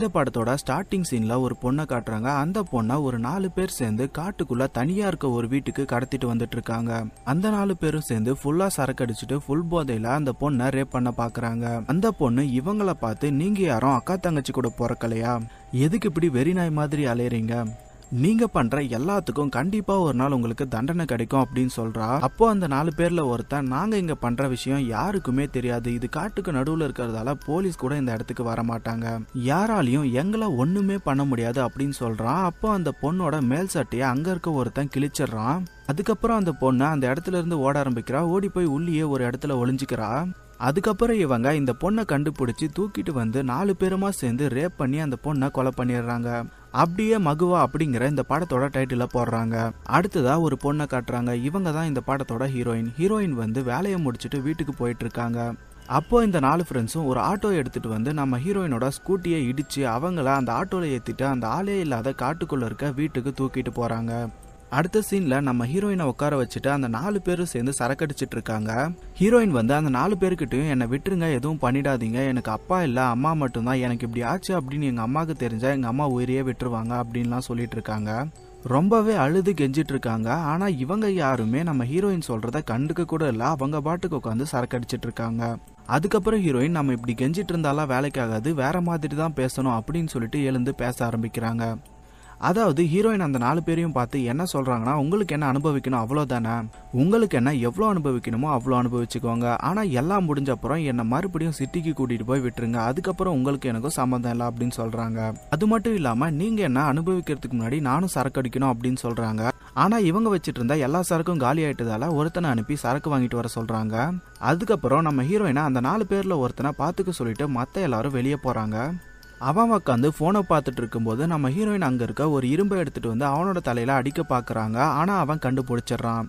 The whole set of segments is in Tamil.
இந்த படத்தோட ஸ்டார்டிங் சீன்ல ஒரு பொண்ணை காட்டுறாங்க. அந்த பொண்ணை ஒரு 4 பேர் சேர்ந்து காட்டுக்குள்ள தனியா இருக்க ஒரு வீட்டுக்கு கடத்திட்டு வந்துட்டு இருக்காங்க. அந்த 4 பேரும் சேர்ந்து ஃபுல்லா சரக்கடிச்சுட்டு ஃபுல் போதையில அந்த பொண்ணை ரேப் பண்ண பாக்குறாங்க. அந்த பொண்ணு இவங்கள பார்த்து, நீங்க யாரும் அக்கா தங்கச்சி கூட பிறக்கலையா, எதுக்கு இப்படி வெறிநாய் மாதிரி அலையறீங்க, நீங்க பண்ற எல்லாத்துக்கும் கண்டிப்பா ஒரு நாள் உங்களுக்கு தண்டனை கிடைக்கும் அப்படின்னு சொல்றா. அப்போ அந்த 4 பேர்ல ஒருத்தன், நாங்க இங்க பண்ற விஷயம் யாருக்குமே தெரியாது, இது காட்டுக்கு நடுவுல இருக்கிறதால போலீஸ் கூட இந்த இடத்துக்கு வரமாட்டாங்க, யாராலையும் எங்களை ஒண்ணுமே பண்ண முடியாது அப்படின்னு சொல்றான். அப்போ அந்த பொண்ணோட மேல் சட்டையை அங்க இருக்க ஒருத்தன் கிழிச்சிடறான். அதுக்கப்புறம் அந்த பொண்ணு அந்த இடத்துல இருந்து ஓட ஆரம்பிக்கிறா. ஓடி போய் உள்ளேயே ஒரு இடத்துல ஒளிஞ்சுக்கிறா. அதுக்கப்புறம் இவங்க இந்த பொண்ணை கண்டுபிடிச்சி தூக்கிட்டு வந்து 4 பேருமா சேர்ந்து ரேப் பண்ணி அந்த பொண்ணை கொலை பண்ணிடுறாங்க. அப்படியே மகுவா அப்படிங்கிற இந்த படத்தோட டைட்டில போடுறாங்க. அடுத்ததா ஒரு பொண்ணை காட்டுறாங்க. இவங்க தான் இந்த படத்தோட ஹீரோயின். ஹீரோயின் வந்து வேலையை முடிச்சுட்டு வீட்டுக்கு போயிட்டு இருக்காங்க. அப்போ இந்த 4 ஃப்ரெண்ட்ஸும் ஒரு ஆட்டோ எடுத்துட்டு வந்து நம்ம ஹீரோயினோட ஸ்கூட்டியை இடிச்சு அவங்கள அந்த ஆட்டோல ஏத்திட்டு அந்த ஆளே இல்லாத காட்டுக்குள்ள இருக்க வீட்டுக்கு தூக்கிட்டு போறாங்க. அடுத்த சீன்ல நம்ம ஹீரோயினை உட்கார வச்சுட்டு அந்த 4 பேரும் சேர்ந்து சரக்கடிச்சிட்டு இருக்காங்க. ஹீரோயின் வந்து அந்த 4 பேர்கிட்டையும், என்னை விட்டுருங்க, எதுவும் பண்ணிடாதீங்க, எனக்கு அப்பா இல்லை, அம்மா மட்டும்தான், எனக்கு இப்படி ஆச்சு அப்படின்னு எங்க அம்மாவுக்கு தெரிஞ்சா எங்க அம்மா உயிரையே விட்டுருவாங்க அப்படின்லாம் சொல்லிட்டு இருக்காங்க. ரொம்பவே அழுது கெஞ்சிட்டு இருக்காங்க. ஆனா இவங்க யாருமே நம்ம ஹீரோயின் சொல்றத கண்டுக்க கூட இல்லை. அவங்க பாட்டுக்கு உட்காந்து சரக்கடிச்சிட்டு இருக்காங்க. அதுக்கப்புறம் ஹீரோயின், நம்ம இப்படி கெஞ்சிட்டு இருந்தாலாம் வேலைக்காகாது, வேற மாதிரி தான் பேசணும் அப்படின்னு சொல்லிட்டு எழுந்து பேச ஆரம்பிக்கிறாங்க. அதாவது ஹீரோயின் அந்த 4 பேரையும் பார்த்து என்ன சொல்றாங்கன்னா, உங்களுக்கு என்ன அனுபவிக்கணும் அவ்வளோதானே, உங்களுக்கு என்ன எவ்வளோ அனுபவிக்கணுமோ அவ்வளோ அனுபவிச்சுக்கோங்க, ஆனால் எல்லாம் முடிஞ்ச அப்புறம் என்னை மறுபடியும் சிட்டிக்கு கூட்டிகிட்டு போய் விட்டுருங்க, அதுக்கப்புறம் உங்களுக்கு எனக்கும் சம்மந்தம் இல்லை அப்படின்னு சொல்றாங்க. அது மட்டும் இல்லாமல் நீங்கள் என்ன அனுபவிக்கிறதுக்கு முன்னாடி நானும் சரக்கு அடிக்கணும் அப்படின்னு சொல்றாங்க. ஆனால் இவங்க வச்சுட்டு இருந்தா எல்லா சரக்கும் காலி ஆயிட்டதால ஒருத்தனை அனுப்பி சரக்கு வாங்கிட்டு வர சொல்றாங்க. அதுக்கப்புறம் நம்ம ஹீரோயினை அந்த 4 பேரில் ஒருத்தனை பார்த்துக்க சொல்லிட்டு மற்ற எல்லாரும் வெளியே போறாங்க. அவன் உட்காந்து ஃபோனை பார்த்துட்டு இருக்கும்போது நம்ம ஹீரோயின் அங்கே இருக்க ஒரு இரும்பை எடுத்துகிட்டு வந்து அவனோட தலையில் அடிக்க பார்க்குறாங்க. ஆனால் அவன் கண்டுபிடிச்சிட்றான்.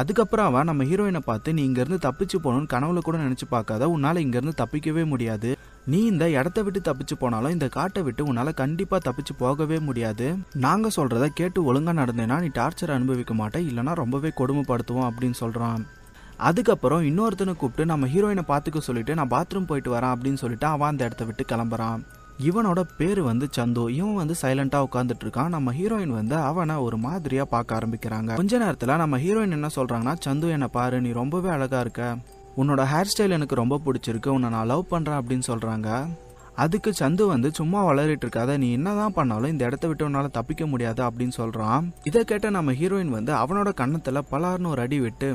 அதுக்கப்புறம் அவன் நம்ம ஹீரோயினை பார்த்து, நீ இங்கேருந்து தப்பிச்சு போகணும்னு கனவுல கூட நினச்சி பார்க்காத, உன்னால் இங்கேருந்து தப்பிக்கவே முடியாது, நீ இந்த இடத்த விட்டு தப்பிச்சு போனாலும் இந்த காட்டை விட்டு உன்னால் கண்டிப்பாக தப்பிச்சு போகவே முடியாது, நாங்கள் சொல்கிறத கேட்டு ஒழுங்காக நடந்தேன்னா நீ டார்ச்சர் அனுபவிக்க மாட்டேன், இல்லைனா ரொம்பவே கொடுமைப்படுத்துவோம் அப்படின்னு சொல்கிறான். அதுக்கப்புறம் இன்னொருத்தனை கூப்பிட்டு நம்ம ஹீரோயினை பார்த்துக்க சொல்லிட்டு நான் பாத்ரூம் போயிட்டு வரேன் அப்படின்னு சொல்லிட்டு அவன் அந்த இடத்த விட்டு கிளம்புறான். இவனோட பேர் வந்து சந்து. இவன் வந்து சைலண்டாக உட்காந்துட்டு இருக்கான். நம்ம ஹீரோயின் வந்து அவனை ஒரு மாதிரியா பார்க்க ஆரம்பிக்கிறாங்க. கொஞ்ச நேரத்தில் நம்ம ஹீரோயின் என்ன சொல்றாங்கன்னா, சந்து என்னை பாரு, நீ ரொம்பவே அழகா இருக்க, உன்னோட ஹேர் ஸ்டைல் எனக்கு ரொம்ப பிடிச்சிருக்கு, உன்னை நான் லவ் பண்றேன் அப்படின்னு சொல்றாங்க. அதுக்கு சந்து வந்து, சும்மா வளரிட்டு இருக்காத, நீ என்னதான் பண்ணாலும் இந்த இடத்த விட்டு உன்னால தப்பிக்க முடியாது அப்படின்னு சொல்றான். இதை கேட்ட நம்ம ஹீரோயின் வந்து அவனோட கண்ணத்துல பலார்னு ஒரு அடி விட்டு,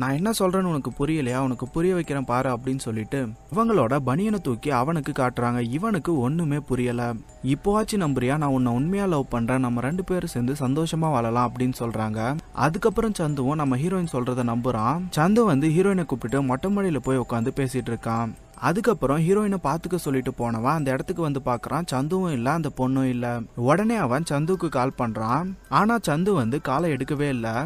நான் என்ன சொல்றேன்னு உனக்கு புரியலையா, உனக்கு புரிய வைக்கிறேன் பாரு அப்படின்னு சொல்லிட்டு அவங்களோட பனியனை தூக்கி அவனுக்கு காட்டுறாங்க. இவனுக்கு ஒண்ணுமே புரியல. இப்போவாச்சு நம்புறியா, நான் உன்னை உண்மையா லவ் பண்றேன், நம்ம 2 பேரும் சேர்ந்து சந்தோஷமா வாழலாம் அப்படின்னு சொல்றாங்க. அதுக்கப்புறம் சந்துவும் நம்ம ஹீரோயின் சொல்றத நம்புறான். சந்து வந்து ஹீரோயினை கூப்பிட்டு மொட்டை மாடியில போய் உட்காந்து பேசிட்டு இருக்கான். அதுக்கப்புறம் ஹீரோயினை பார்த்துக்க சொல்லிட்டு போனவன் அந்த இடத்துக்கு வந்து பார்க்குறான். சந்துவும் இல்லை, அந்த பொண்ணும் இல்லை. உடனே அவன் சந்துவுக்கு கால் பண்ணுறான். ஆனால் சந்து வந்து காலை எடுக்கவே இல்லை.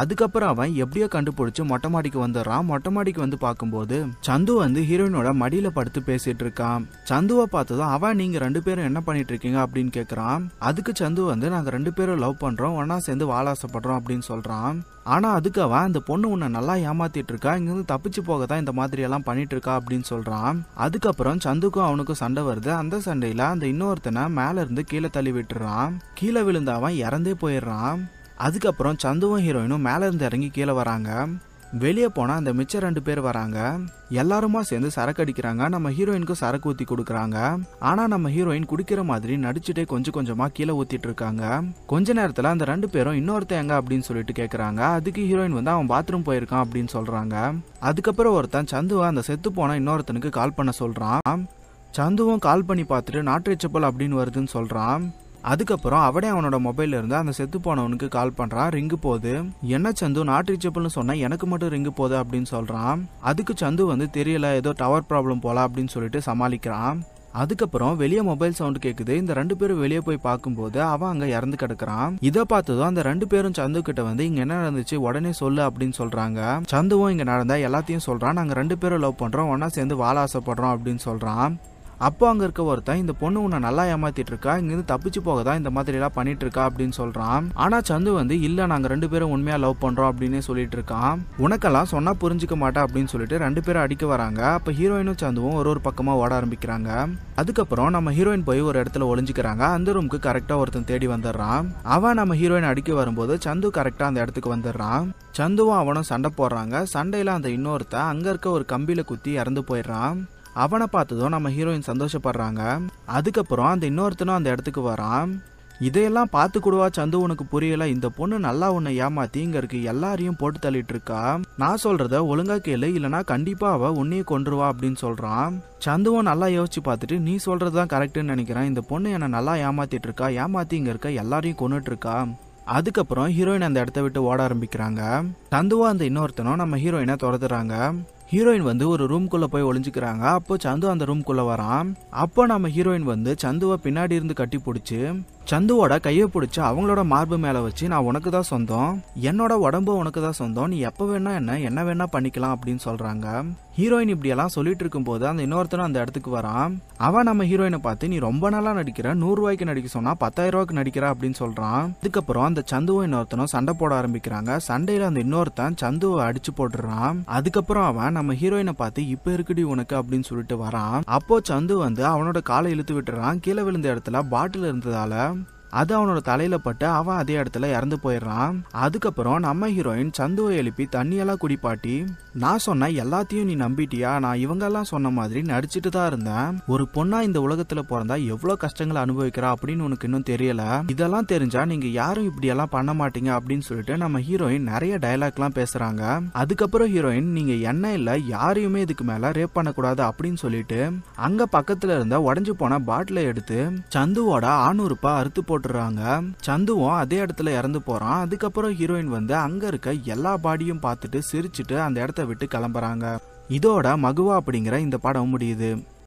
அதுக்கப்புறம் அவன் எப்படியோ கண்டுபிடிச்சி மொட்டை மாடிக்கு வந்துடுறான். மொட்டை மாடிக்கு வந்து பார்க்கும்போது சந்து வந்து ஹீரோயினோட மடியில் படுத்து பேசிட்டு இருக்கான். சந்துவை பார்த்ததும் அவன், நீங்கள் 2 பேரும் என்ன பண்ணிட்டு இருக்கீங்க அப்படின்னு கேட்குறான். அதுக்கு சந்து வந்து, நாங்கள் 2 பேரும் லவ் பண்ணுறோம், ஒன்னா சேர்ந்து வாழாசப்படுறோம் அப்படின்னு சொல்கிறான். ஆனால் அதுக்கு அவன், அந்த பொண்ணு உன்னை நல்லா ஏமாத்திட்டு இருக்கா, இங்கேருந்து தப்பிச்சு போக தான் இந்த மாதிரி எல்லாம் பண்ணிட்டு இருக்கா அப்படின்னு சொல்கிறான். அதுக்கப்புறம் சந்துக்கும் அவனுக்கும் சண்டை வருது. அந்த சண்டையில் அந்த இன்னொருத்தனை மேலே இருந்து கீழே தள்ளி விட்டுறான். கீழே விழுந்த அவன் இறந்தே போயிடுறான். அதுக்கப்புறம் சந்துவும் ஹீரோயினும் மேலே இருந்து இறங்கி கீழே வராங்க. வெளியே போனால் அந்த மிச்சம் 2 பேர் வராங்க. எல்லாருமா சேர்ந்து சரக்கு அடிக்கிறாங்க. நம்ம ஹீரோயினுக்கும் சரக்கு ஊற்றி கொடுக்குறாங்க. ஆனால் நம்ம ஹீரோயின் குடிக்கிற மாதிரி நடிச்சுட்டே கொஞ்சம் கொஞ்சமாக கீழே ஊற்றிட்டு இருக்காங்க. கொஞ்ச நேரத்தில் அந்த 2 பேரும் இன்னொருத்தன் எங்க அப்படின்னு சொல்லிட்டு கேட்குறாங்க. அதுக்கு ஹீரோயின் வந்து அவன் பாத்ரூம் போயிருக்கான் அப்படின்னு சொல்கிறாங்க. அதுக்கப்புறம் ஒருத்தன் சந்துவை அந்த செத்து போன இன்னொருத்தனுக்கு கால் பண்ண சொல்கிறான். சந்துவும் கால் பண்ணி பார்த்துட்டு நாட்டுச்சப்பல் அப்படின்னு வருதுன்னு சொல்கிறான். அதுக்கப்புறம் அவடே அவனோட மொபைல்ல இருந்து அந்த செத்து போனவனுக்கு கால் பண்றான். ரிங்கு போகுது. என்ன சந்து, நாட் ரீச்சபிள்னு சொன்னா எனக்கு மட்டும் ரிங்கு போகுது அப்படின்னு சொல்றான். அதுக்கு சந்து வந்து, தெரியல, ஏதோ டவர் ப்ராப்ளம் போல அப்படின்னு சொல்லிட்டு சமாளிக்கிறான். அதுக்கப்புறம் வெளியே மொபைல் சவுண்டு கேட்குது. இந்த 2 பேரும் வெளியே போய் பார்க்கும்போது அவன் அங்கே இறந்து கிடக்குறான். இதை பார்த்ததும் அந்த 2 பேரும் சந்து கிட்ட வந்து, இங்கே என்ன நடந்துச்சு உடனே சொல்லு அப்படின்னு சொல்கிறாங்க. சந்துவும் இங்கே நடந்தால் எல்லாத்தையும் சொல்கிறான். நாங்கள் 2 பேரும் லவ் பண்ணுறோம், ஒன்னா சேர்ந்து வாழ ஆசைப்படுறோம் அப்படின்னு சொல்கிறான். அப்போ அங்கே இருக்க ஒருத்தன், இந்த பொண்ணு உன்னை நல்லா ஏமாத்திட்டு இருக்கா, இங்கிருந்து தப்பிச்சு போக தான் இந்த மாதிரி எல்லாம் பண்ணிட்டு இருக்கா அப்படின்னு சொல்றான். ஆனா சந்து வந்து இல்ல நாங்க ரெண்டு பேரும் உண்மையா லவ் பண்றோம் அப்படின்னு சொல்லிட்டு இருக்கான். உனக்கெல்லாம் சொன்னா புரிஞ்சுக்க மாட்டா அப்படின்னு சொல்லிட்டு ரெண்டு பேரும் அடிக்க வராங்க. அப்ப ஹீரோயினும் சந்துவும் ஒரு ஒரு பக்கமா ஓட ஆரம்பிக்கிறாங்க. அதுக்கப்புறம் நம்ம ஹீரோயின் போய் ஒரு இடத்துல ஒளிஞ்சுக்கிறாங்க. அந்த ரூமுக்கு கரெக்டா ஒருத்தன் தேடி வந்துடுறான். அவன் நம்ம ஹீரோயின் அடிக்க வரும்போது சந்து கரெக்டா அந்த இடத்துக்கு வந்துடுறான். சந்துவும் அவனும் சண்டை போடுறாங்க. சண்டையில அந்த இன்னொருத்த அங்க இருக்க ஒரு கம்பியில குத்தி இறந்து போயிடுறான். அவனை பார்த்ததும் நம்ம ஹீரோயின் சந்தோஷப்படுறாங்க. அதுக்கப்புறம் அந்த இன்னொருத்தனும் அந்த இடத்துக்கு வரான். இதையெல்லாம் பார்த்து கூடவா சந்து உனக்கு புரியல, இந்த பொண்ணு நல்லா உன்னை ஏமாத்தி இங்க இருக்கு எல்லாரையும் போட்டு தள்ளிட்டு இருக்கா, நான் சொல்றத ஒழுங்கா கேளு இல்லைனா கண்டிப்பா அவ உன்னையே கொன்றுவா அப்படின்னு சொல்றான். சந்துவும் நல்லா யோசிச்சு பார்த்துட்டு நீ சொல்றதுதான் கரெக்டுன்னு நினைக்கிறேன், இந்த பொண்ணு என்னை நல்லா ஏமாத்திட்டு இருக்கா, ஏமாத்தி இங்க இருக்க எல்லாரையும் கொன்னுட்டு இருக்கா. அதுக்கப்புறம் ஹீரோயின் அந்த இடத்த விட்டு ஓட ஆரம்பிக்கிறாங்க. சந்துவா அந்த இன்னொருத்தனும் நம்ம ஹீரோயினை துரத்துறாங்க. ஹீரோயின் வந்து ஒரு ரூம்குள்ள போய் ஒளிஞ்சுக்கிறாங்க. அப்போ சந்து அந்த ரூம்குள்ள வரான். அப்போ நம்ம ஹீரோயின் வந்து சந்துவை பின்னாடி இருந்து கட்டி பிடிச்சு சந்துவோட கையை பிடிச்சி அவங்களோட மார்பு மேல வச்சு நான் உனக்கு தான் சொந்தம், என்னோட உடம்பு உனக்கு தான் சொந்தம், நீ எப்ப வேணா என்ன வேணா பண்ணிக்கலாம் அப்படின்னு சொல்றாங்க. ஹீரோயின் இப்படி எல்லாம் சொல்லிட்டு இருக்கும் போது அந்த இன்னொருத்தனும் அந்த இடத்துக்கு வரான். அவன் நம்ம ஹீரோயினை பார்த்து நீ ரொம்ப நாளா நடிக்கிற, 100 ரூபாய்க்கு நடிக்க சொன்னா 10,000 ரூபாய்க்கு நடிக்கிற அப்படின்னு சொல்றான். அதுக்கப்புறம் அந்த சந்துவும் இன்னொருத்தனும் சண்டை போட ஆரம்பிக்கிறாங்க. சண்டையில அந்த இன்னொருத்தன் சந்துவை அடிச்சு போட்டுறான். அதுக்கப்புறம் அவன் நம்ம ஹீரோயினை பார்த்து இப்ப இருக்குடி உனக்கு அப்படின்னு சொல்லிட்டு வரான். அப்போ சந்து வந்து அவனோட காலை இழுத்து விட்டுறான். கீழே விழுந்த இடத்துல பாட்டில் இருந்ததால அது அவனோட தலையில பட்டு அவன் அதே இடத்துல இறந்து போயிடுறான். அதுக்கப்புறம் நம்ம ஹீரோயின் சந்துவை எழுப்பி தண்ணியெல்லாம் குடிப்பாட்டி, நான் சொன்ன எல்லாத்தையும் நீ நம்பிட்டியா, நான் இவங்கெல்லாம் சொன்ன மாதிரி நடிச்சுட்டு தான் இருந்தேன், ஒரு பொண்ணா இந்த உலகத்துல பிறந்தா எவ்வளவு கஷ்டங்களை அனுபவிக்கிறா அப்படின்னு உனக்கு இன்னும் தெரியல, இதெல்லாம் தெரிஞ்சா நீங்க யாரும் இப்படி எல்லாம் பண்ண மாட்டீங்க அப்படின்னு சொல்லிட்டு நம்ம ஹீரோயின் நிறைய டயலாக் எல்லாம் பேசுறாங்க. அதுக்கப்புறம் ஹீரோயின் நீங்க என்ன இல்ல யாரையுமே இதுக்கு மேல ரேப் பண்ணக்கூடாது அப்படின்னு சொல்லிட்டு அங்க பக்கத்துல இருந்த உடஞ்சு போன பாட்டில எடுத்து சந்துவோட 600 ரூபாய் அறுத்து போட்டு சந்துவும் அதே இடத்துல இறந்து போறான். அதுக்கப்புறம் ஹீரோயின் வந்து அங்க இருக்க எல்லா பாடியும் பார்த்துட்டு சிரிச்சுட்டு அந்த இடத்த விட்டு கிளம்புறாங்க. இதோட மகுவா அப்படிங்கிற இந்த படம் முடியுது.